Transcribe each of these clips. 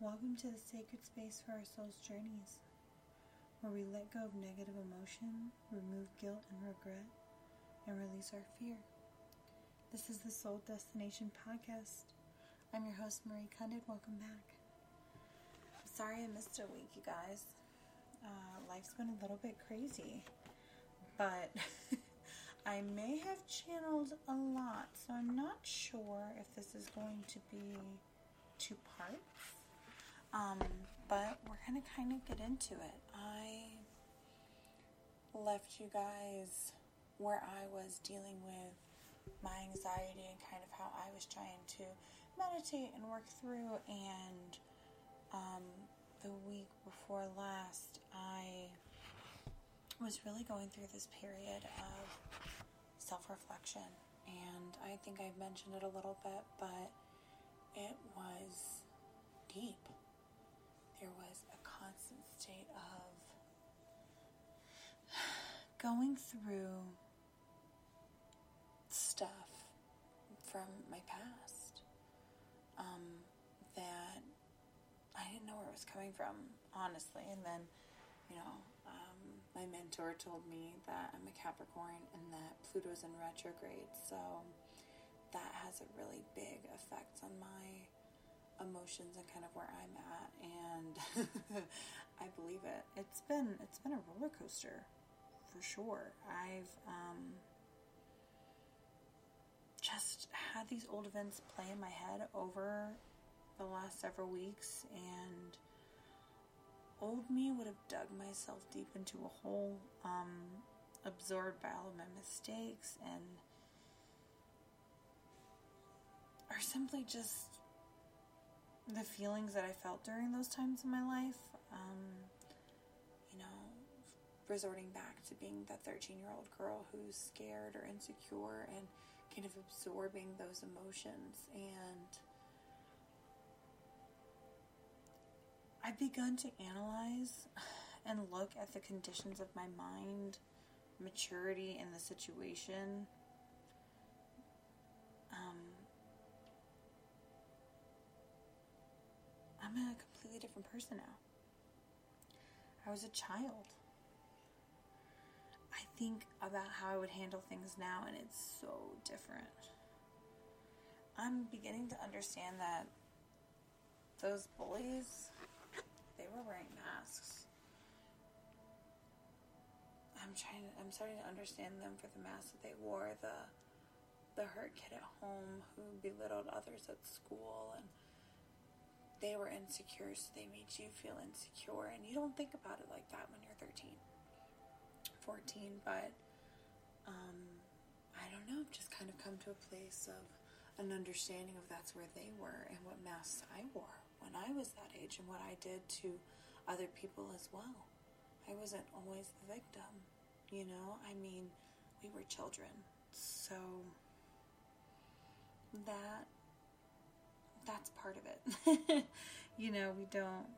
Welcome to the sacred space for our soul's journeys, where we let go of negative emotion, remove guilt and regret, and release our fear. This is the Soul Destination Podcast. I'm your host, Marie Cundid. Welcome back. Sorry I missed a week, you guys. Life's been a little bit crazy, but I may have channeled a lot, so I'm not sure if this is going to be two parts. But we're going to kind of get into it. I left you guys where I was dealing with my anxiety and kind of how I was trying to meditate and work through. And the week before last, I was really going through this period of self-reflection. And I think I mentioned it a little bit, but it was deep. There was a constant state of going through stuff from my past that I didn't know where it was coming from, honestly. And then, my mentor told me that I'm a Capricorn and that Pluto's in retrograde, so that has a really big effect on my emotions and kind of where I'm at, and I believe it. It's been a roller coaster for sure. I've just had these old events play in my head over the last several weeks, and old me would have dug myself deep into a hole, absorbed by all of my mistakes, and are simply just the feelings that I felt during those times in my life, resorting back to being that 13-year-old girl who's scared or insecure and kind of absorbing those emotions. And I've begun to analyze and look at the conditions of my mind, maturity, and the situation. I'm a completely different person now. I was a child. I think about how I would handle things now, and it's so different. I'm beginning to understand that those bullies, they were wearing masks. I'm starting to understand them for the masks that they wore, the hurt kid at home who belittled others at school, and they were insecure, so they made you feel insecure. And you don't think about it like that when you're 13, 14. But I don't know, just kind of come to a place of an understanding of that's where they were and what masks I wore when I was that age and what I did to other people as well. I wasn't always the victim, we were children. So that's part of it. We don't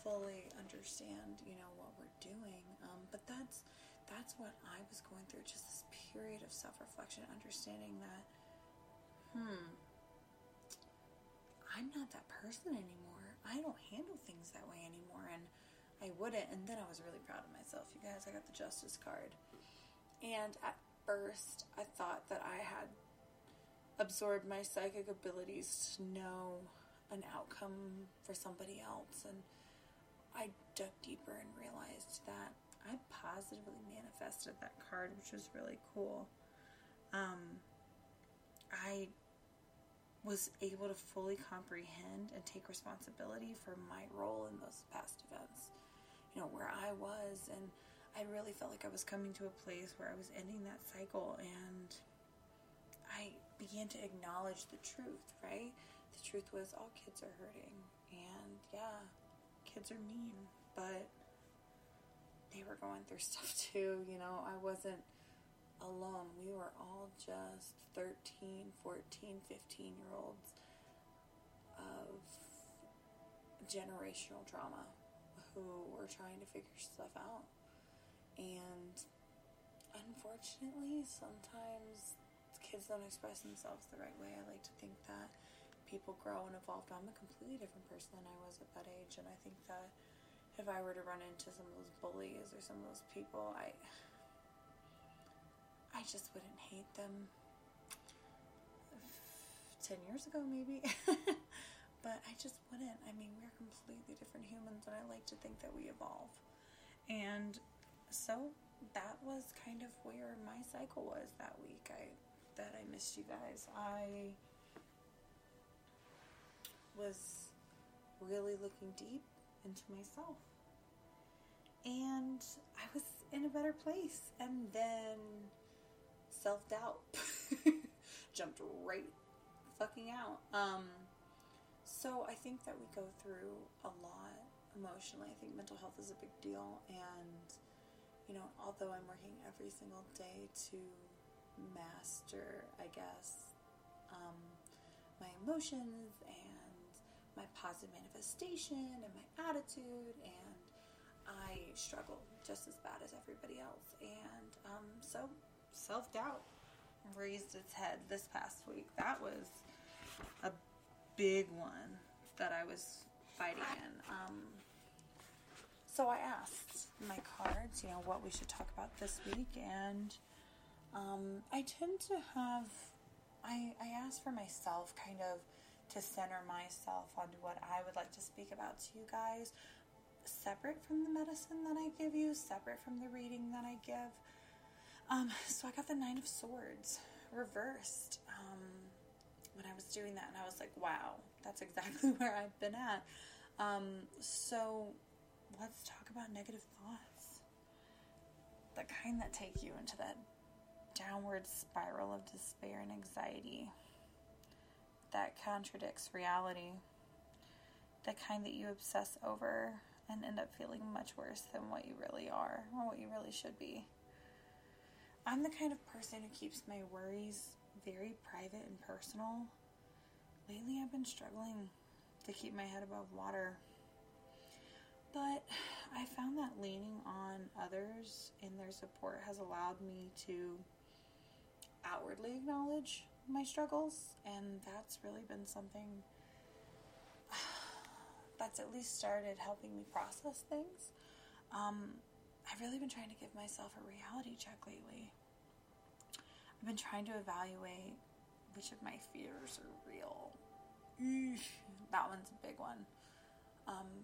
fully understand, what we're doing. But that's what I was going through, just this period of self-reflection, understanding that, I'm not that person anymore. I don't handle things that way anymore, and I wouldn't. And then I was really proud of myself, you guys. I got the justice card. And at first, I thought that I had absorb my psychic abilities to know an outcome for somebody else, and I dug deeper and realized that I positively manifested that card, which was really cool. I was able to fully comprehend and take responsibility for my role in those past events, where I was, and I really felt like I was coming to a place where I was ending that cycle, and I began to acknowledge the truth, right? The truth was all kids are hurting. And yeah, kids are mean, but they were going through stuff too. I wasn't alone. We were all just 13, 14, 15-year-olds of generational trauma who were trying to figure stuff out. And unfortunately, sometimes kids don't express themselves the right way. I like to think that people grow and evolve, but I'm a completely different person than I was at that age, and I think that if I were to run into some of those bullies or some of those people, I just wouldn't hate them 10 years ago maybe. But I just wouldn't. I mean, we're completely different humans, and I like to think that we evolve. And so that was kind of where my cycle was that week. I missed you guys. I was really looking deep into myself, and I was in a better place. And then self-doubt jumped right fucking out. So I think that we go through a lot emotionally. I think mental health is a big deal, and you know, although I'm working every single day to master, I guess, my emotions and my positive manifestation and my attitude, and I struggle just as bad as everybody else. And so self-doubt raised its head this past week. That was a big one that I was fighting in. So I asked my cards, you know, what we should talk about this week, and I tend to have, I ask for myself kind of to center myself on what I would like to speak about to you guys, separate from the medicine that I give you, separate from the reading that I give. So I got the 9 of Swords reversed when I was doing that, and I was like, wow, that's exactly where I've been at. So let's talk about negative thoughts, the kind that take you into that downward spiral of despair and anxiety, that contradicts reality, the kind that you obsess over and end up feeling much worse than what you really are or what you really should be. I'm the kind of person who keeps my worries very private and personal. Lately, I've been struggling to keep my head above water, but I found that leaning on others and their support has allowed me to outwardly acknowledge my struggles, and that's really been something that's at least started helping me process things. I've really been trying to give myself a reality check lately. I've been trying to evaluate which of my fears are real. That one's a big one.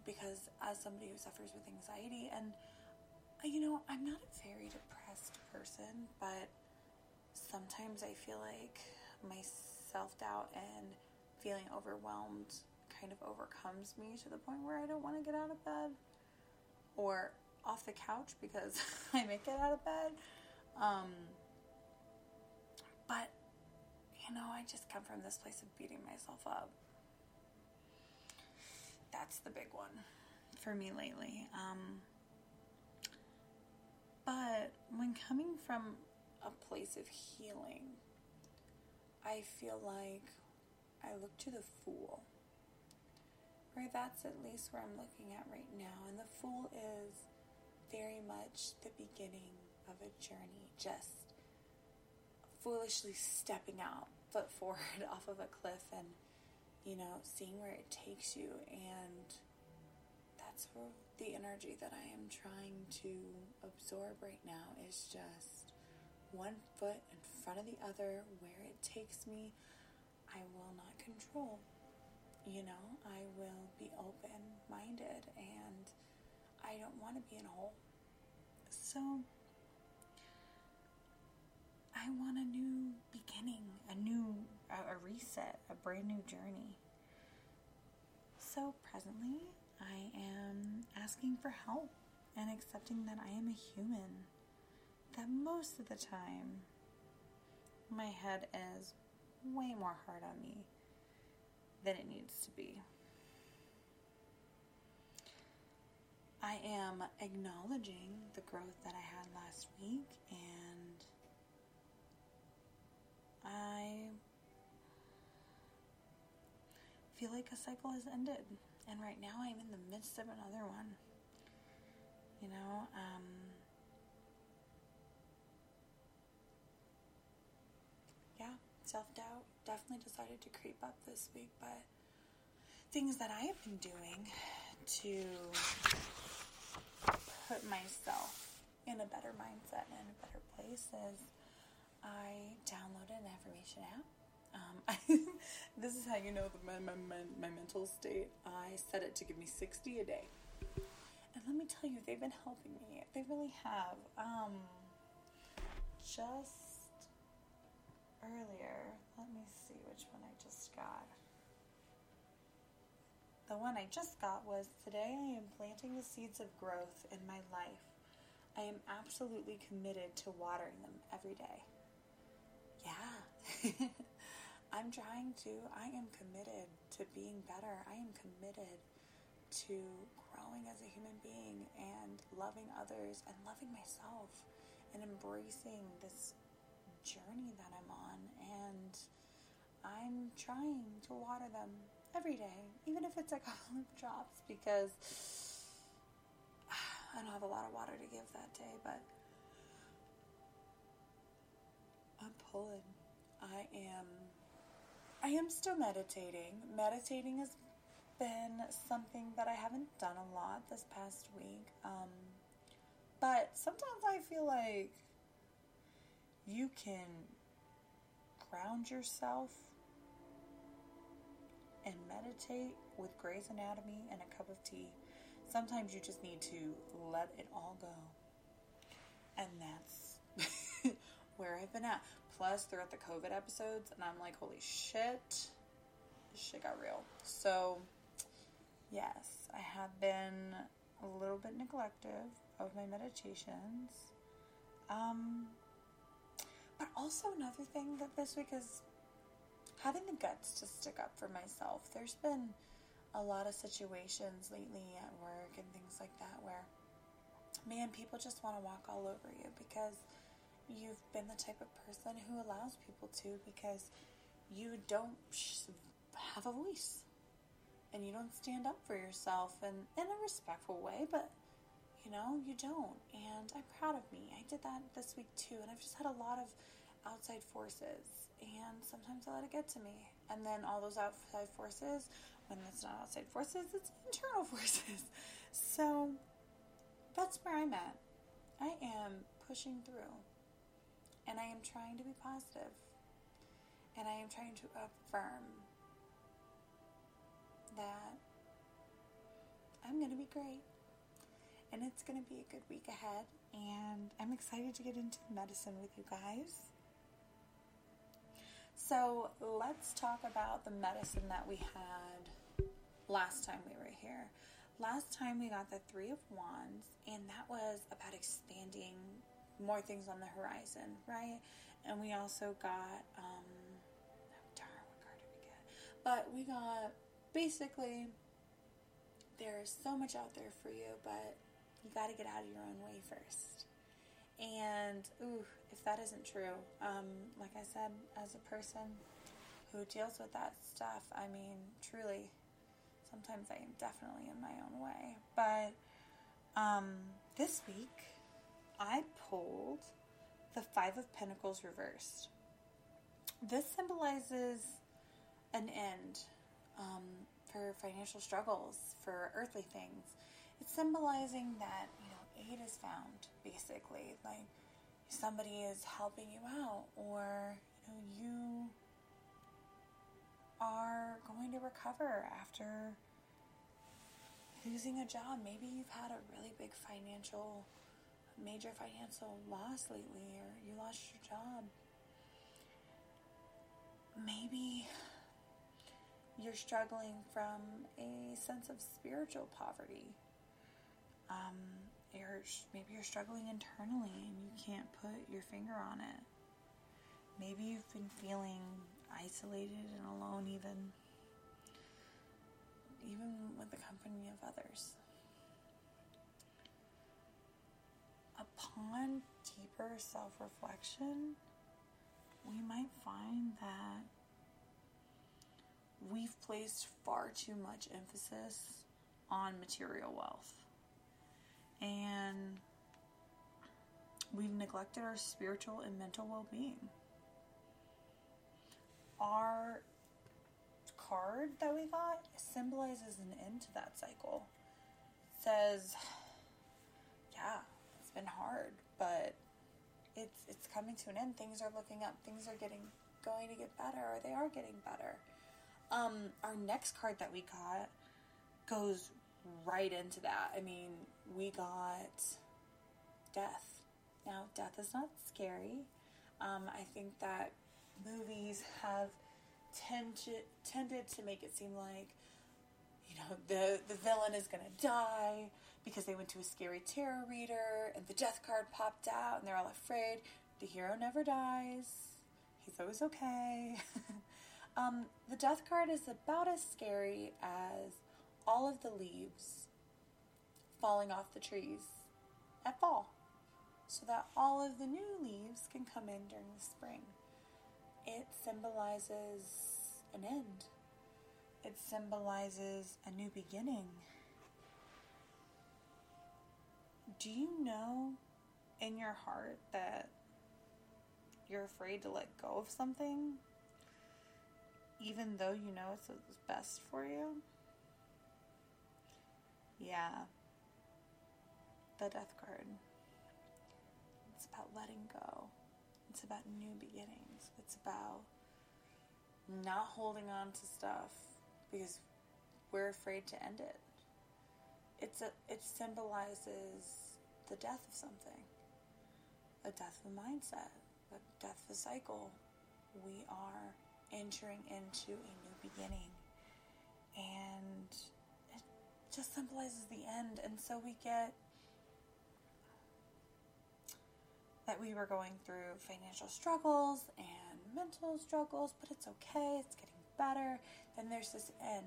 Because as somebody who suffers with anxiety, and you know, I'm not a very depressed person, but sometimes I feel like my self-doubt and feeling overwhelmed kind of overcomes me to the point where I don't want to get out of bed or off the couch because I may get out of bed. But you know, I just come from this place of beating myself up. That's the big one for me lately. But when coming from a place of healing, I feel like I look to the Fool. Right? That's at least where I'm looking at right now. And the Fool is very much the beginning of a journey, just foolishly stepping out foot forward off of a cliff and, you know, seeing where it takes you. And that's the energy that I am trying to absorb right now, is just one foot in front of the other. Where it takes me, I will not control. You know, I will be open-minded, and I don't want to be in a hole. So I want a new beginning, a reset, a brand new journey. So presently, I am asking for help and accepting that I am a human, that most of the time, my head is way more hard on me than it needs to be. I am acknowledging the growth that I had last week, and I feel like a cycle has ended, and right now I'm in the midst of another one. You know, self-doubt, definitely decided to creep up this week, but things that I have been doing to put myself in a better mindset and in a better place is I downloaded an affirmation app. This is how you know my mental state. I set it to give me 60 a day. And let me tell you, they've been helping me. They really have. Just earlier, let me see which one I just got. The one I just got was, today I am planting the seeds of growth in my life. I am absolutely committed to watering them every day. Yeah. I am committed to being better. I am committed to growing as a human being and loving others and loving myself and embracing this journey that I'm on. And I'm trying to water them every day, even if it's a couple of drops, because I don't have a lot of water to give that day, but I'm pulling. I am still meditating. Meditating has been something that I haven't done a lot this past week. But sometimes I feel like you can ground yourself and meditate with Grey's Anatomy and a cup of tea. Sometimes you just need to let it all go. And that's where I've been at. Plus, throughout the COVID episodes, and I'm like, holy shit, this shit got real. So, yes, I have been a little bit neglective of my meditations. But also another thing that this week is having the guts to stick up for myself. There's been a lot of situations lately at work and things like that where, man, people just want to walk all over you because you've been the type of person who allows people to, because you don't have a voice and you don't stand up for yourself and in a respectful way, but you know, you don't. And I'm proud of me. I did that this week too, and I've just had a lot of outside forces, and sometimes I let it get to me, and then all those outside forces, when it's not outside forces, it's internal forces. So that's where I'm at. I am pushing through, and I am trying to be positive, and I am trying to affirm that I'm going to be great, and it's going to be a good week ahead, and I'm excited to get into medicine with you guys. So let's talk about the medicine that we had last time we were here. Last time we got the 3 of Wands, and that was about expanding more things on the horizon, right? And we also got, what card did we get? But we got, basically, there's so much out there for you, but you got to get out of your own way first. And, if that isn't true, like I said, as a person who deals with that stuff, I mean, truly, sometimes I am definitely in my own way. But this week, I pulled the 5 of Pentacles reversed. This symbolizes an end for financial struggles, for earthly things. It's symbolizing that, aid is found, basically. Like, somebody is helping you out, or you are going to recover after losing a job. Maybe you've had a really big major financial loss lately, or you lost your job. Maybe you're struggling from a sense of spiritual poverty. Maybe you're struggling internally and you can't put your finger on it. Maybe you've been feeling isolated and alone, even with the company of others. Upon deeper self-reflection, we might find that we've placed far too much emphasis on material wealth. And we've neglected our spiritual and mental well-being. our card that we got symbolizes an end to that cycle. It says, yeah, it's been hard, but it's coming to an end. Things are looking up. Things are going to get better, or they are getting better. Our next card that we got goes right into that. I mean, we got death. Now, death is not scary. I think that movies have tended to make it seem like, you know, the villain is going to die because they went to a scary tarot reader and the death card popped out and they're all afraid. The hero never dies. He's always okay. The death card is about as scary as all of the leaves falling off the trees at fall, so that all of the new leaves can come in during the spring. It symbolizes an end. It symbolizes a new beginning. Do you know in your heart that you're afraid to let go of something, even though you know it's what's best for you? Yeah. The death card. It's about letting go. It's about new beginnings. It's about not holding on to stuff because we're afraid to end it. It symbolizes the death of something. A death of a mindset. A death of a cycle. We are entering into a new beginning. And it just symbolizes the end. And so we get that we were going through financial struggles and mental struggles, but it's okay, it's getting better. Then there's this end,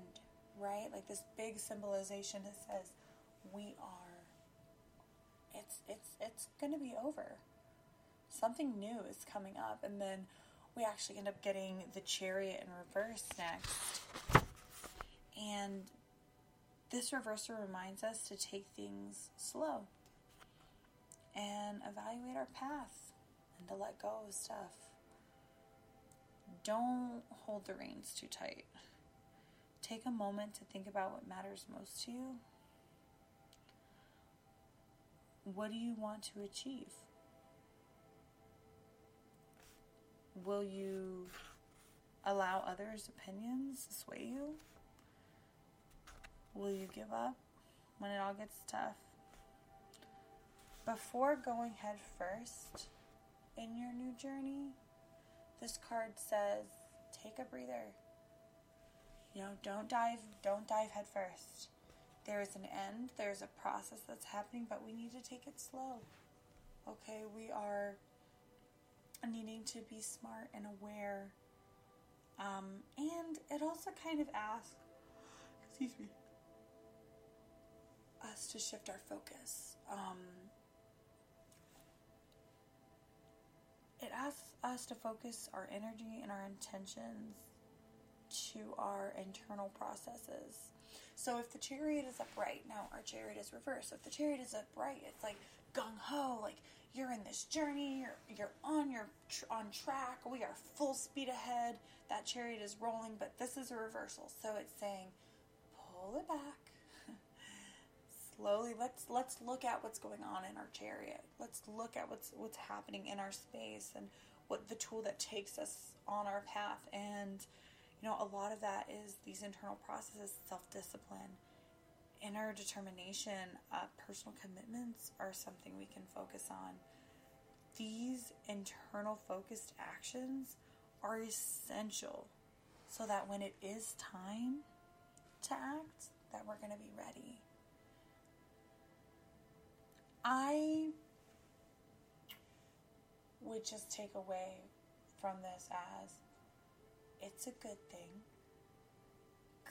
right? Like this big symbolization that says we are, it's gonna be over. Something new is coming up, and then we actually end up getting the Chariot in reverse next. And this reverser reminds us to take things slow and evaluate our path and to let go of stuff. Don't hold the reins too tight. Take a moment to think about what matters most to you. What do you want to achieve? Will you allow others' opinions to sway you? Will you give up when it all gets tough? Before going head first in your new journey, this card says, take a breather. You know, don't dive head first. There is an end, there's a process that's happening, but we need to take it slow. Okay, we are needing to be smart and aware. And it also kind of asks, excuse me, us to shift our focus. It asks us to focus our energy and our intentions to our internal processes. So if the Chariot is upright, now our Chariot is reversed. So if the Chariot is upright, it's like gung-ho, like you're in this journey, you're on on track, we are full speed ahead, that Chariot is rolling, but this is a reversal. So it's saying, pull it back. Slowly, let's look at what's going on in our Chariot. Let's look at what's happening in our space and what the tool that takes us on our path. And you know, a lot of that is these internal processes, self-discipline, inner determination, personal commitments are something we can focus on. These internal focused actions are essential so that when it is time to act, that we're going to be ready. I would just take away from this as it's a good thing.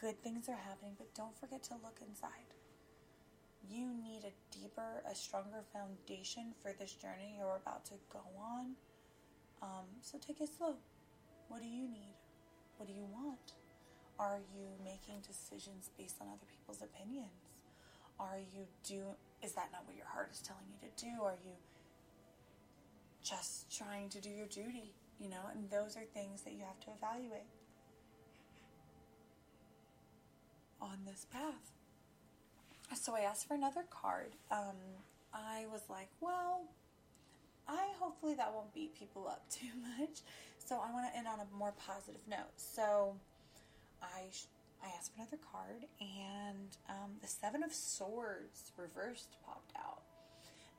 Good things are happening, but don't forget to look inside. You need a deeper, a stronger foundation for this journey you're about to go on. So take it slow. What do you need? What do you want? Are you making decisions based on other people's opinions? Is that not what your heart is telling you to do? Are you just trying to do your duty? You know, and those are things that you have to evaluate on this path. So I asked for another card. I was like, well, hopefully that won't beat people up too much. So I want to end on a more positive note. So I asked for another card, and the Seven of Swords reversed popped out.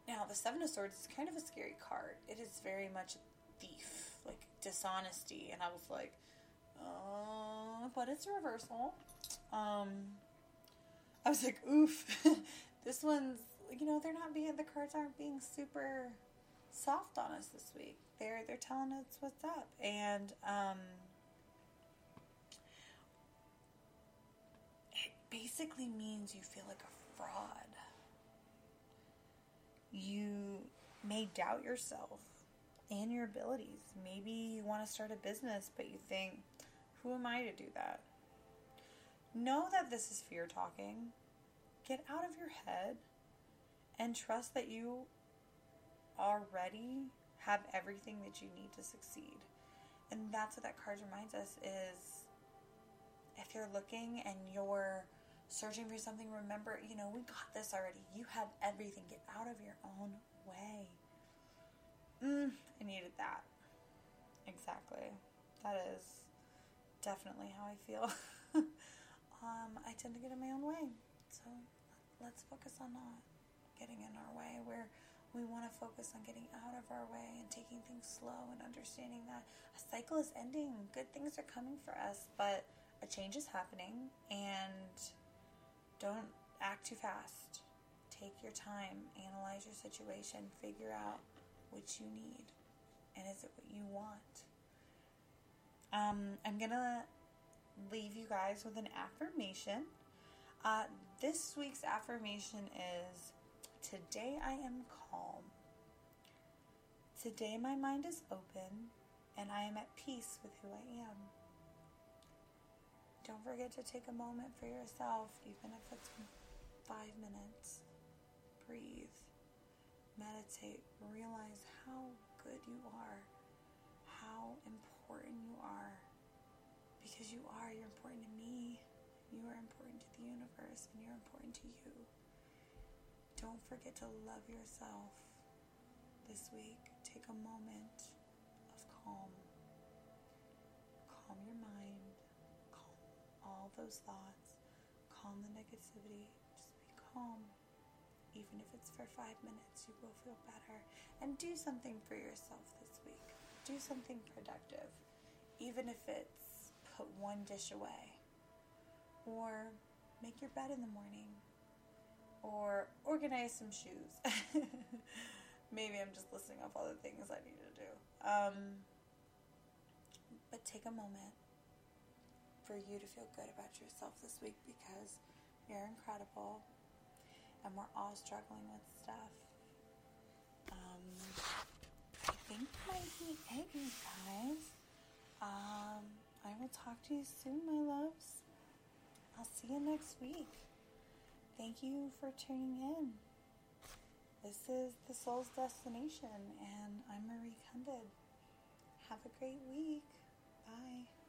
Now, the Seven of Swords is kind of a scary card. It is very much a thief, like dishonesty. And I was like, oh, but it's a reversal. I was like, oof, this one's, you know, the cards aren't being super soft on us this week. They're telling us what's up. And, it basically means you feel like a fraud. You may doubt yourself and your abilities. Maybe you want to start a business, but you think, who am I to do that? Know that this is fear talking. Get out of your head and trust that you already have everything that you need to succeed. And that's what that card reminds us is, if you're looking and you're searching for something, remember, you know, we got this already. You have everything. Get out of your own way. I needed that. Exactly. That is definitely how I feel. I tend to get in my own way. So let's focus on not getting in our way. We want to focus on getting out of our way and taking things slow and understanding that a cycle is ending. Good things are coming for us, but a change is happening, and don't act too fast. Take your time, analyze your situation, figure out what you need, and is it what you want? I'm going to leave you guys with an affirmation. This week's affirmation is, today I am calm. Today my mind is open, and I am at peace with who I am. Don't forget to take a moment for yourself, even if it's 5 minutes. Breathe. Meditate. Realize how good you are, how important you are. Because you are. You're important to me. You are important to the universe, and you're important to you. Don't forget to love yourself this week. Take a moment of calm. Calm your mind. Calm all those thoughts. Calm the negativity. Just be calm. Even if it's for 5 minutes, you will feel better. And do something for yourself this week. Do something productive. Even if it's put one dish away, or make your bed in the morning, or organize some shoes. Maybe I'm just listing off all the things I need to do. But take a moment for you to feel good about yourself this week, because you're incredible, and we're all struggling with stuff. I think I might be it, guys. I will talk to you soon, my loves. I'll see you next week. Thank you for tuning in. This is The Soul's Destination, and I'm Marie Cundid. Have a great week. Bye.